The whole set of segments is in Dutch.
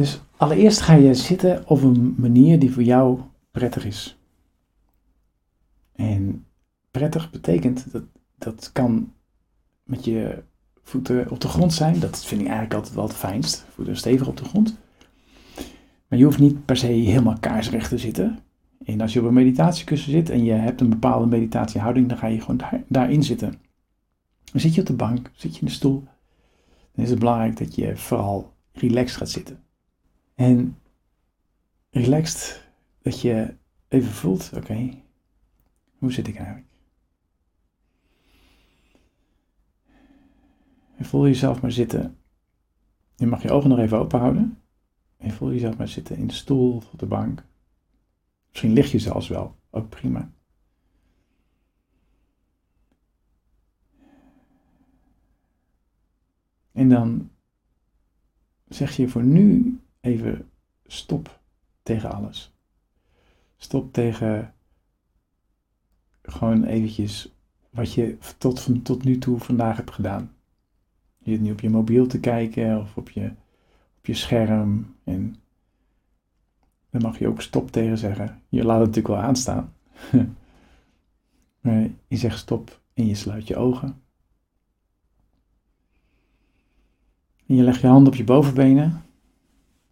Dus allereerst ga je zitten op een manier die voor jou prettig is. En prettig betekent, dat kan met je voeten op de grond zijn. Dat vind ik eigenlijk altijd wel het fijnst. Voeten stevig op de grond. Maar je hoeft niet per se helemaal kaarsrecht te zitten. En als je op een meditatiekussen zit en je hebt een bepaalde meditatiehouding, dan ga je gewoon daarin zitten. Dan zit je op de bank, zit je in de stoel. Dan is het belangrijk dat je vooral relaxed gaat zitten. En relaxed, dat je even voelt, oké, hoe zit ik eigenlijk? En voel jezelf maar zitten. Je mag je ogen nog even open houden. En voel jezelf maar zitten in de stoel of op de bank. Misschien lig je zelfs wel, ook prima. En dan zeg je voor nu even stop tegen alles. Stop tegen gewoon eventjes wat je tot nu toe vandaag hebt gedaan. Je zit nu op je mobiel te kijken of op je scherm. En dan mag je ook stop tegen zeggen. Je laat het natuurlijk wel aanstaan. Maar je zegt stop en je sluit je ogen. En je legt je hand op je bovenbenen.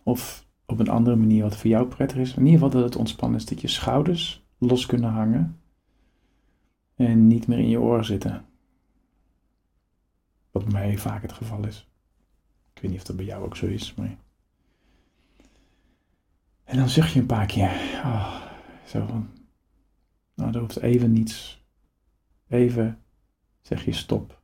Of op een andere manier wat voor jou prettig is. In ieder geval dat het ontspannen is. Dat je schouders los kunnen hangen. En niet meer in je oren zitten. Wat bij mij vaak het geval is. Ik weet niet of dat bij jou ook zo is. Maar... En dan zucht je een paar keer. Oh, zo van. Nou, er hoeft even niets. Even zeg je stop.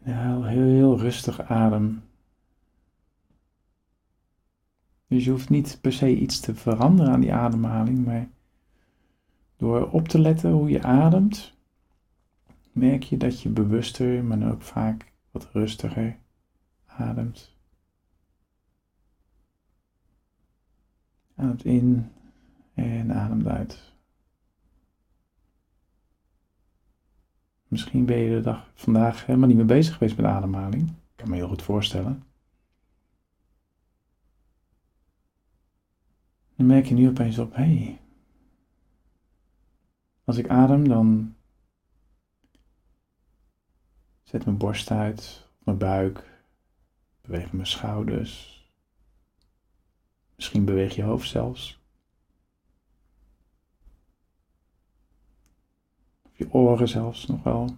Haal heel rustig adem. Dus je hoeft niet per se iets te veranderen aan die ademhaling, maar door op te letten hoe je ademt, merk je dat je bewuster, maar dan ook vaak wat rustiger ademt. Ademt in en ademt uit. Misschien ben je de dag vandaag helemaal niet meer bezig geweest met ademhaling. Ik kan me heel goed voorstellen. Dan merk je nu opeens op, hey, als ik adem dan zet mijn borst uit, mijn buik, beweeg mijn schouders, misschien beweeg je hoofd zelfs. Of je oren zelfs nog wel.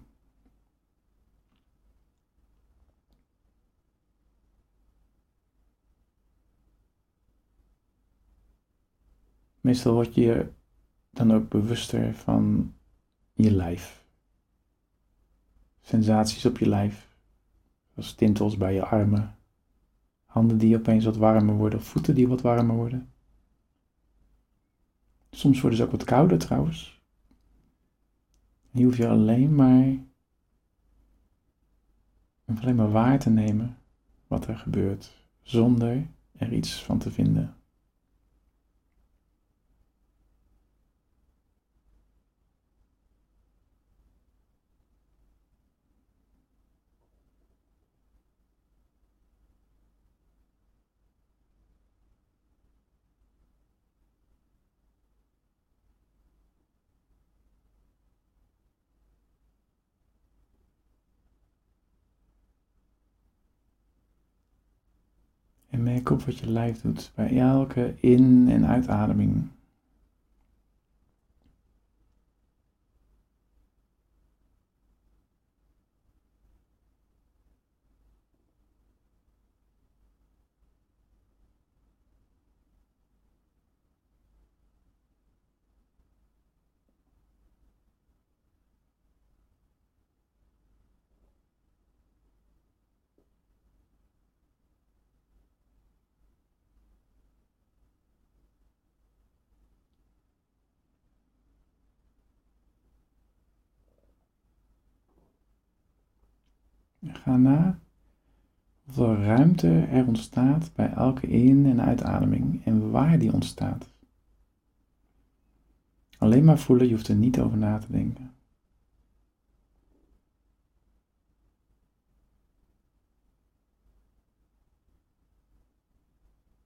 Meestal word je dan ook bewuster van je lijf. Sensaties op je lijf, zoals tintels bij je armen, handen die opeens wat warmer worden of voeten die wat warmer worden. Soms worden ze ook wat kouder trouwens. Die hoef je alleen maar waar te nemen wat er gebeurt, zonder er iets van te vinden. En merk op wat je lijf doet bij elke in- en uitademing. Ga na hoeveel ruimte er ontstaat bij elke in- en uitademing en waar die ontstaat. Alleen maar voelen, je hoeft er niet over na te denken.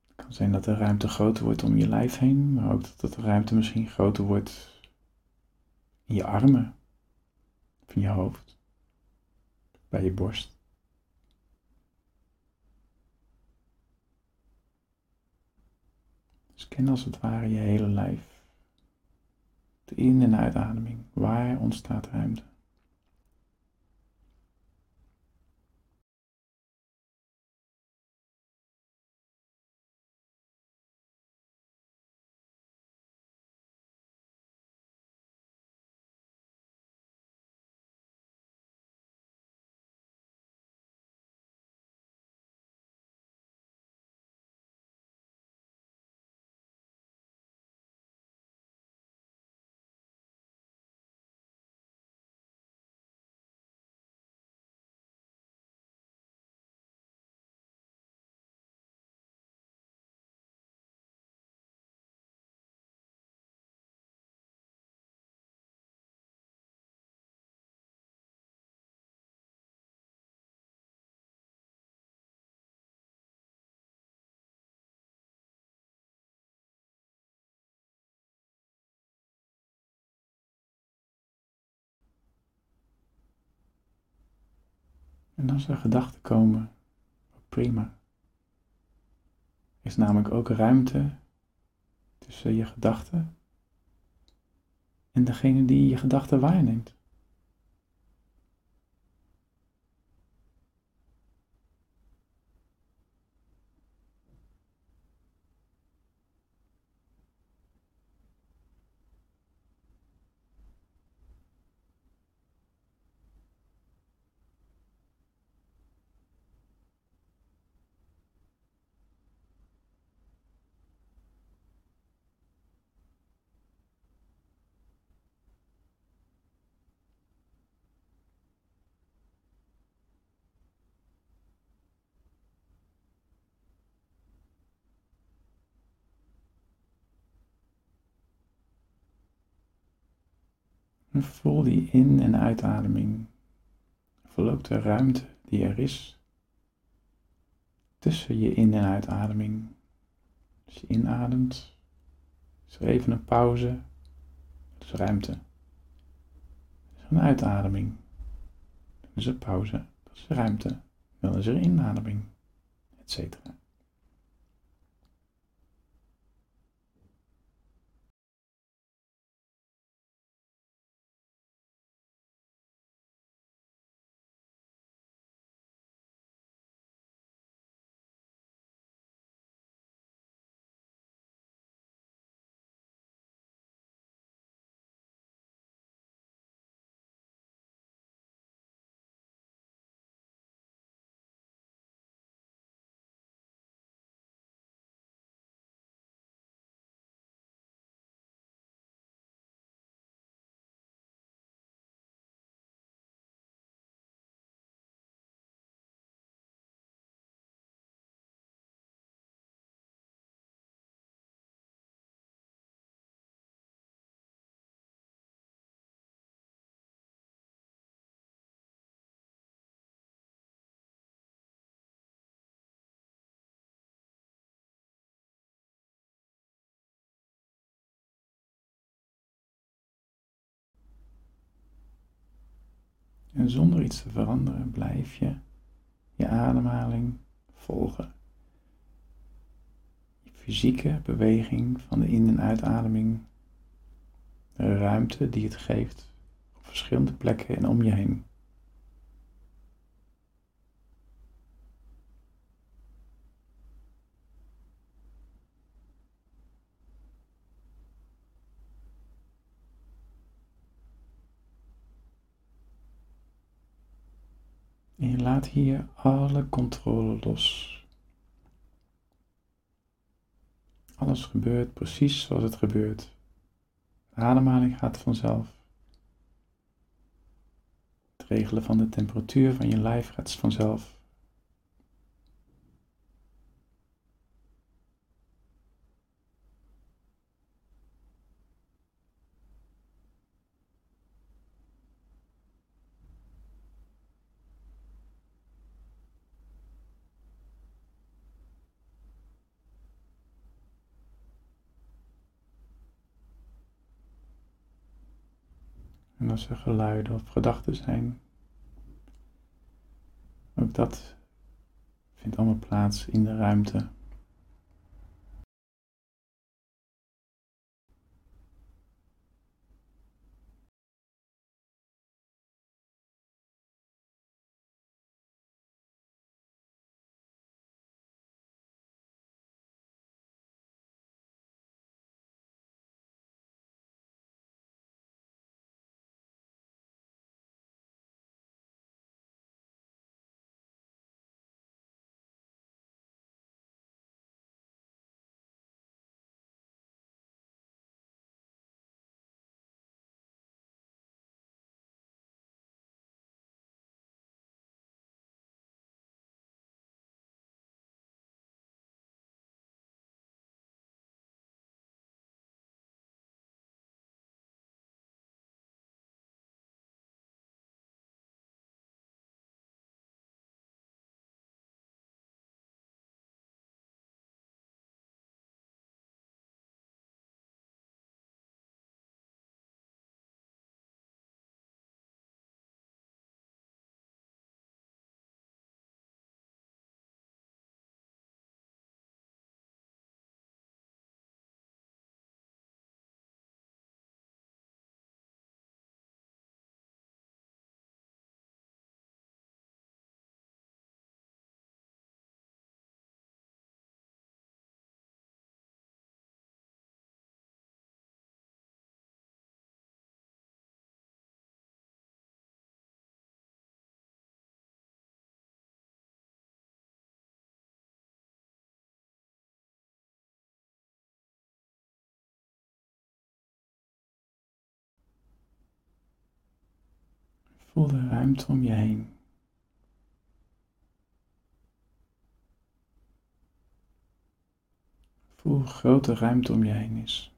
Het kan zijn dat de ruimte groter wordt om je lijf heen, maar ook dat de ruimte misschien groter wordt in je armen, of in je hoofd, bij je borst. Scan als het ware je hele lijf. De in- en uitademing. Waar ontstaat ruimte? En als er gedachten komen, prima. Er is namelijk ook ruimte tussen je gedachten en degene die je gedachten waarneemt. En voel die in- en uitademing. Voel ook de ruimte die er is tussen je in- en uitademing. Als je inademt, is er even een pauze. Dat is ruimte. Dat is een uitademing. Dan is er pauze. Dat is ruimte. Dan is er inademing, etc. En zonder iets te veranderen blijf je je ademhaling volgen. Je fysieke beweging van de in- en uitademing. De ruimte die het geeft op verschillende plekken en om je heen. En je laat hier alle controle los. Alles gebeurt precies zoals het gebeurt. De ademhaling gaat vanzelf. Het regelen van de temperatuur van je lijf gaat vanzelf. En als er geluiden of gedachten zijn, ook dat vindt allemaal plaats in de ruimte. Voel de ruimte om je heen. Voel hoe groot de ruimte om je heen is.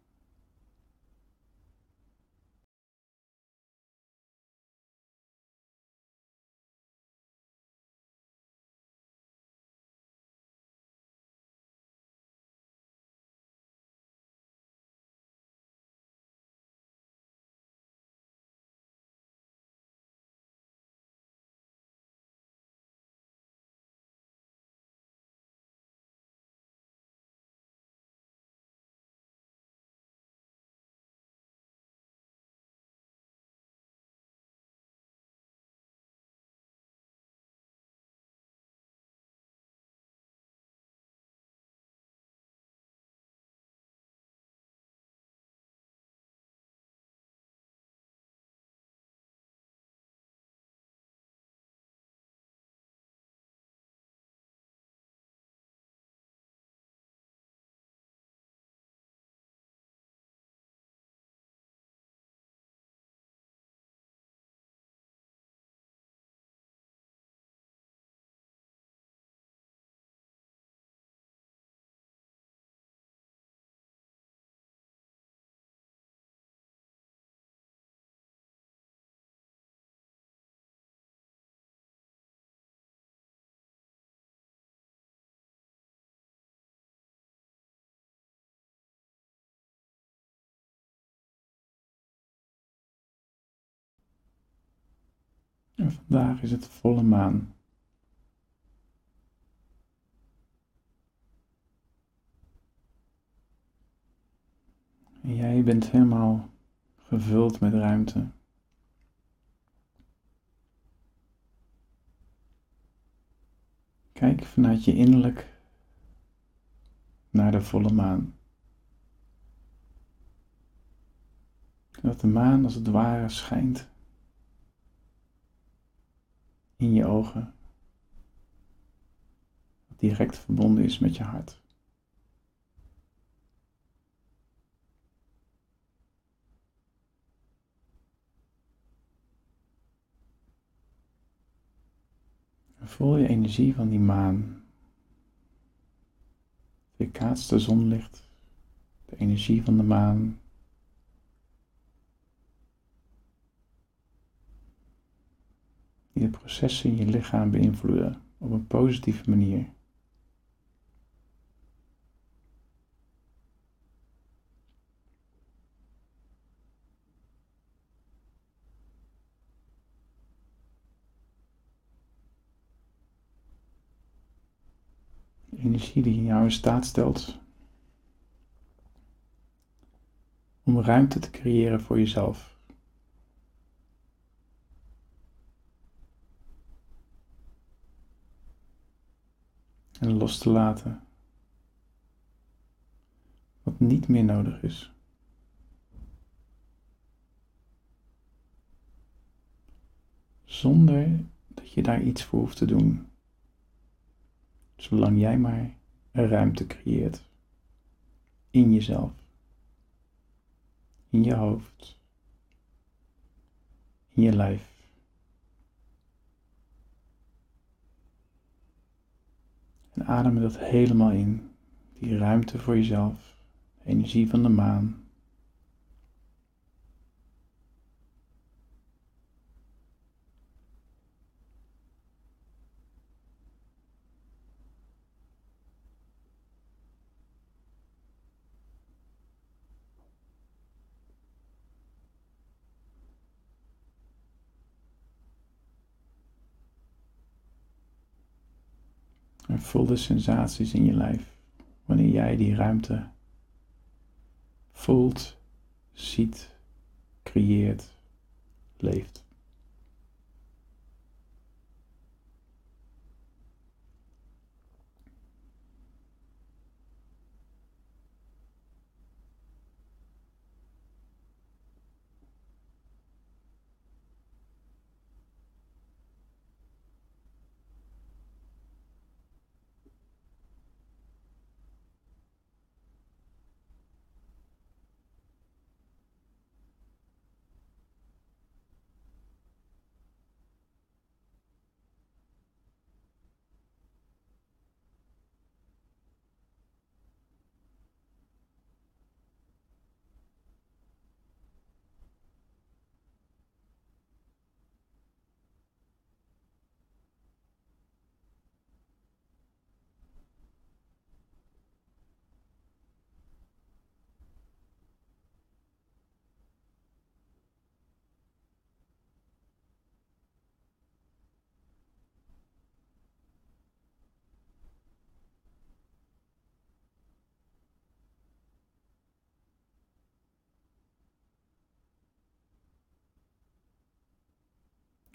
En vandaag is het volle maan. En jij bent helemaal gevuld met ruimte. Kijk vanuit je innerlijk naar de volle maan. Dat de maan als het ware schijnt in je ogen, dat direct verbonden is met je hart. En voel je energie van die maan, het weerkaatste zonlicht, de energie van de maan. Die de processen in je lichaam beïnvloeden op een positieve manier. energie die jou in staat stelt om ruimte te creëren voor jezelf. En los te laten wat niet meer nodig is. Zonder dat je daar iets voor hoeft te doen. Zolang jij maar een ruimte creëert. In jezelf. In je hoofd. In je lijf. En adem dat helemaal in. Die ruimte voor jezelf. De energie van de maan. En voel de sensaties in je lijf. Wanneer jij die ruimte voelt, ziet, creëert, leeft.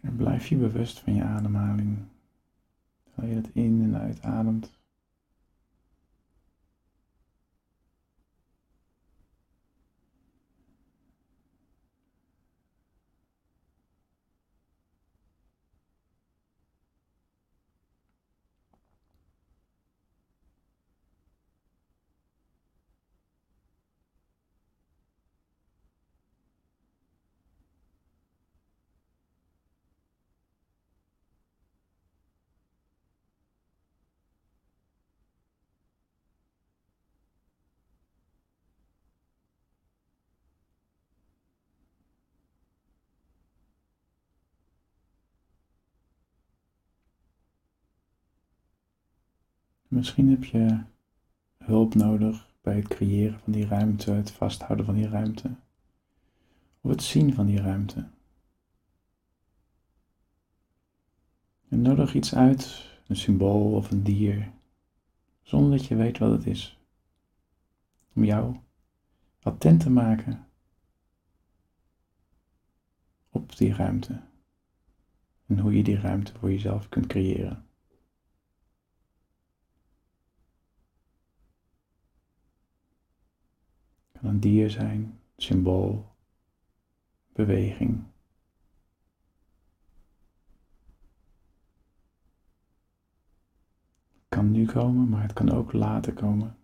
En blijf je bewust van je ademhaling, terwijl je het in en uit ademt. Misschien heb je hulp nodig bij het creëren van die ruimte, het vasthouden van die ruimte, of het zien van die ruimte. En nodig iets uit, een symbool of een dier, zonder dat je weet wat het is. Om jou attent te maken op die ruimte en hoe je die ruimte voor jezelf kunt creëren. Een dier zijn, symbool, beweging. Het kan nu komen, maar het kan ook later komen.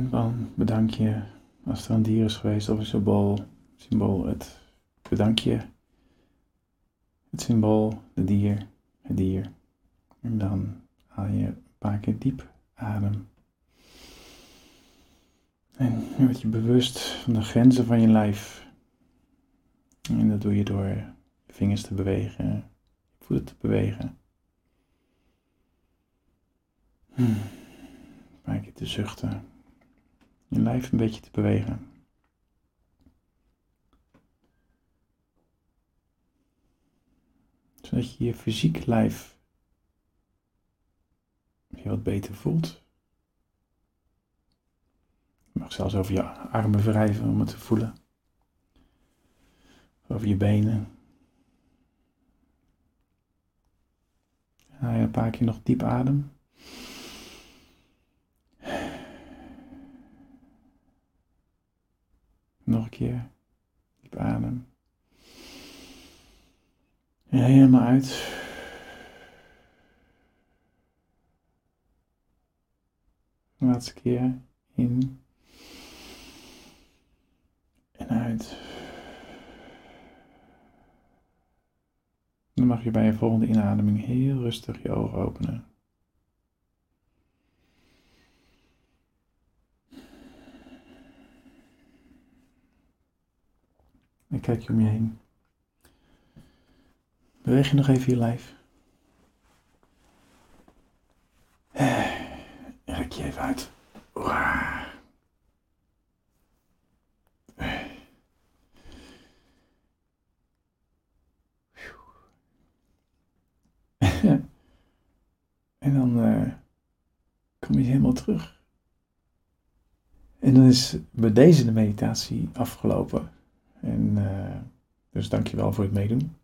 En dan bedank je, als er een dier is geweest of een symbool, het bedank je, het symbool, het dier. En dan haal je een paar keer diep adem. En nu word je bewust van de grenzen van je lijf. En dat doe je door je vingers te bewegen, je voeten te bewegen. Een paar keer te zuchten. Je lijf een beetje te bewegen. Zodat je je fysiek lijf je wat beter voelt. Je mag zelfs over je armen wrijven om het te voelen. Over je benen. Haal je een paar keer nog diep adem. Nog een keer. Diep adem. En helemaal uit. De laatste keer. In. En uit. Dan mag je bij je volgende inademing heel rustig je ogen openen. En kijk je om je heen. Beweeg je nog even je lijf. En rek je even uit. En dan kom je helemaal terug. En dan is bij deze de meditatie afgelopen. En dus dankjewel voor het meedoen.